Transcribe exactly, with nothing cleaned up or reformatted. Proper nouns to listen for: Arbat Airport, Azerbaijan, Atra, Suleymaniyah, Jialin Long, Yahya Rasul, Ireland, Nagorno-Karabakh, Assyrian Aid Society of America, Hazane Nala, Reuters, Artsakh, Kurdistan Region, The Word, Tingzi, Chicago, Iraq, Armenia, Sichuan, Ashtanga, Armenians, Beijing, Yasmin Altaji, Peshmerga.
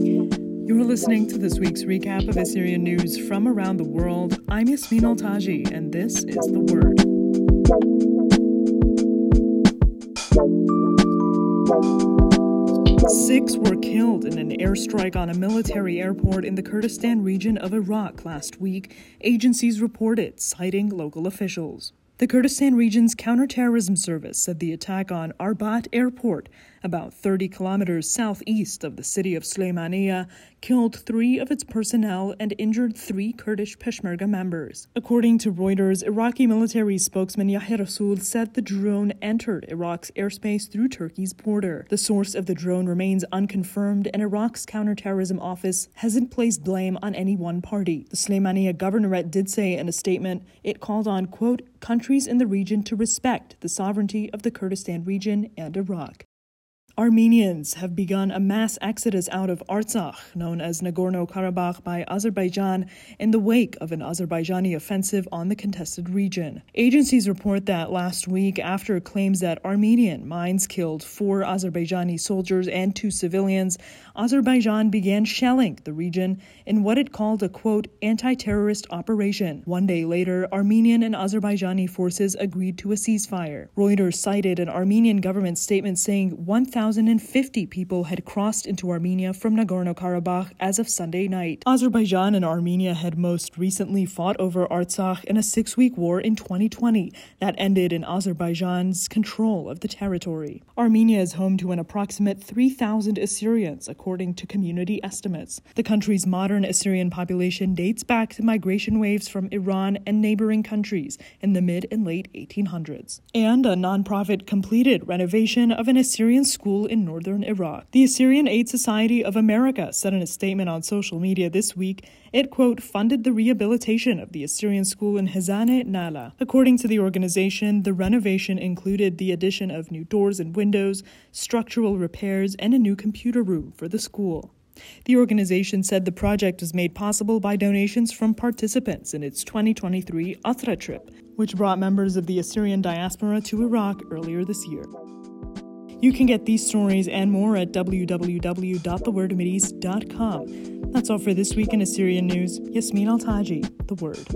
You're listening to this week's recap of Assyrian news from around the world. I'm Yasmin Altaji, and this is The Word. Six were killed in an airstrike on a military airport in the Kurdistan region of Iraq last week, agencies reported, citing local officials. The Kurdistan Region's Counterterrorism Service said the attack on Arbat Airport, about thirty kilometers southeast of the city of Suleymaniyah, killed three of its personnel and injured three Kurdish Peshmerga members. According to Reuters, Iraqi military spokesman Yahya Rasul said the drone entered Iraq's airspace through Turkey's border. The source of the drone remains unconfirmed, and Iraq's counterterrorism office hasn't placed blame on any one party. The Suleymaniyah governorate did say in a statement it called on, quote, countries in the region to respect the sovereignty of the Kurdistan region and Iraq. Armenians have begun a mass exodus out of Artsakh, known as Nagorno-Karabakh by Azerbaijan, in the wake of an Azerbaijani offensive on the contested region. Agencies report that last week, after claims that Armenian mines killed four Azerbaijani soldiers and two civilians, Azerbaijan began shelling the region in what it called a, quote, anti-terrorist operation. One day later, Armenian and Azerbaijani forces agreed to a ceasefire. Reuters cited an Armenian government statement saying one thousand fifty people had crossed into Armenia from Nagorno-Karabakh as of Sunday night. Azerbaijan and Armenia had most recently fought over Artsakh in a six-week war in twenty twenty that ended in Azerbaijan's control of the territory. Armenia is home to an approximate three thousand Assyrians, according to community estimates. The country's modern Assyrian population dates back to migration waves from Iran and neighboring countries in the mid and late eighteen hundreds. And a nonprofit completed renovation of an Assyrian school in northern Iraq. The Assyrian Aid Society of America said in a statement on social media this week it, quote, funded the rehabilitation of the Assyrian school in Hazane Nala. According to the organization, the renovation included the addition of new doors and windows, structural repairs, and a new computer room for the school. The organization said the project was made possible by donations from participants in its twenty twenty-three Atra trip, which brought members of the Assyrian diaspora to Iraq earlier this year. You can get these stories and more at w w w dot the word mideast dot com. That's all for this week in Assyrian news. Yasmin Altaji, The Word.